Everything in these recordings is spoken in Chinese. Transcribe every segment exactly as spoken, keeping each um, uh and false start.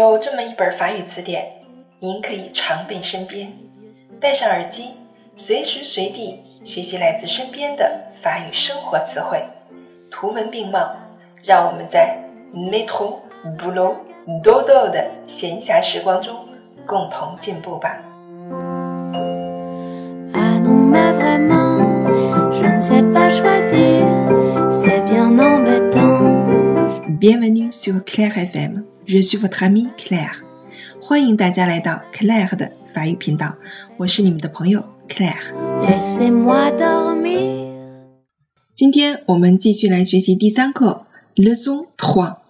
有这么一本法语词典，您可以常备身边，戴上耳机，随时随地学习来自身边的法语生活词汇，图文并茂，让我们在 métro、boulot、dodo 的闲暇时光中共同进步吧。Bienvenue sur Claire F M, je suis votre ami Claire. 欢迎大家来到 Claire 的法语频道，我是你们的朋友 Claire。今天我们继续来学习第三课 Leçon 三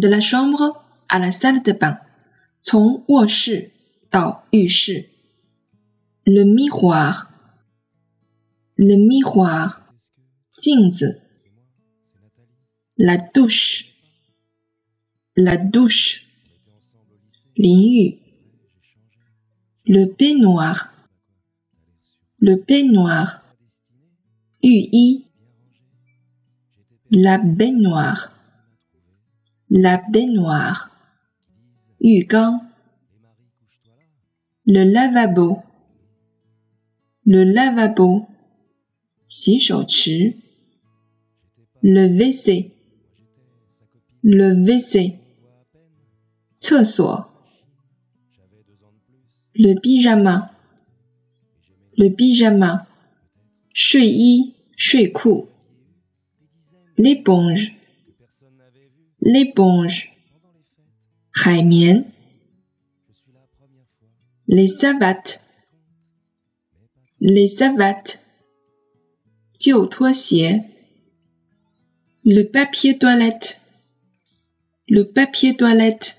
De la chambre à la salle de bain， 从卧室到浴室。Le miroir, le miroir， 镜子。La douche, la douche， 淋浴。Le peignoir, le peignoir， 浴衣。La baignoire, la baignoire， 浴缸。Le lavabo, le lavabo， 洗手池。Le WC,Le WC， 厕所。Le pyjama, le pyjama， 睡衣睡裤。L'éponge, l'éponge， 海绵。Les savates, les savates， 旧拖鞋。Le papier toilette,Le papier toilette，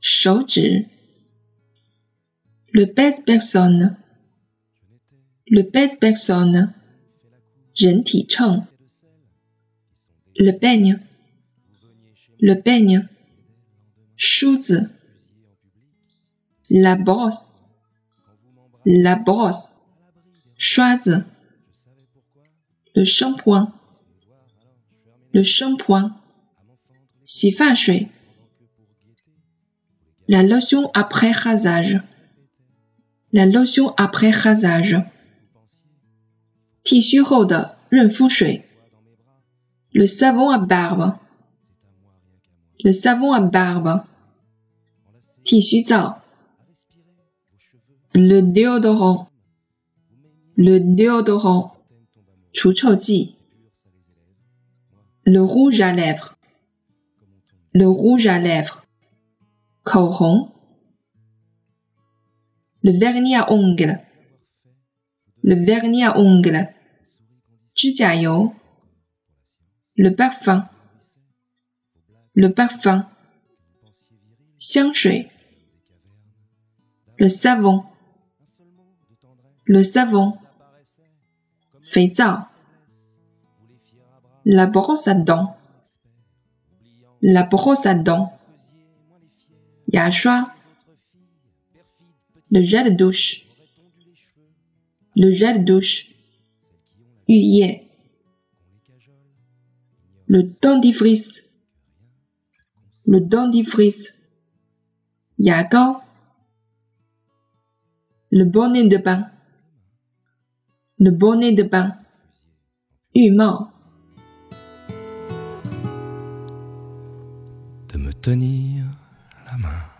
手纸。Le pèse-personne, le pèse-personne， 人体秤。Le peigne, le peigne， 梳子。La brosse, la brosse， 刷子。Le shampoing, le shampoing，洗发水。 La lotion après rasage, la lotion après rasage， 剃须后的润肤水。 Le savon à barbe, le savon à barbe， 剃须皂。 Le déodorant, le déodorant， 除臭剂。 Le rouge à lèvres,Le rouge à lèvres， 口红。 Le vernis à ongles, le vernis à ongles， 指甲油。 Le parfum, le parfum， 香水。 Le savon, le savon， 肥皂。 La brosse à dents,La brosse à dents， 牙刷。 Le gel douche, le gel douche， 浴液。 Le dentifrice, le dentifrice， 牙膏。 Le bonnet de bain, le bonnet de bain， 浴帽。De me tenir la main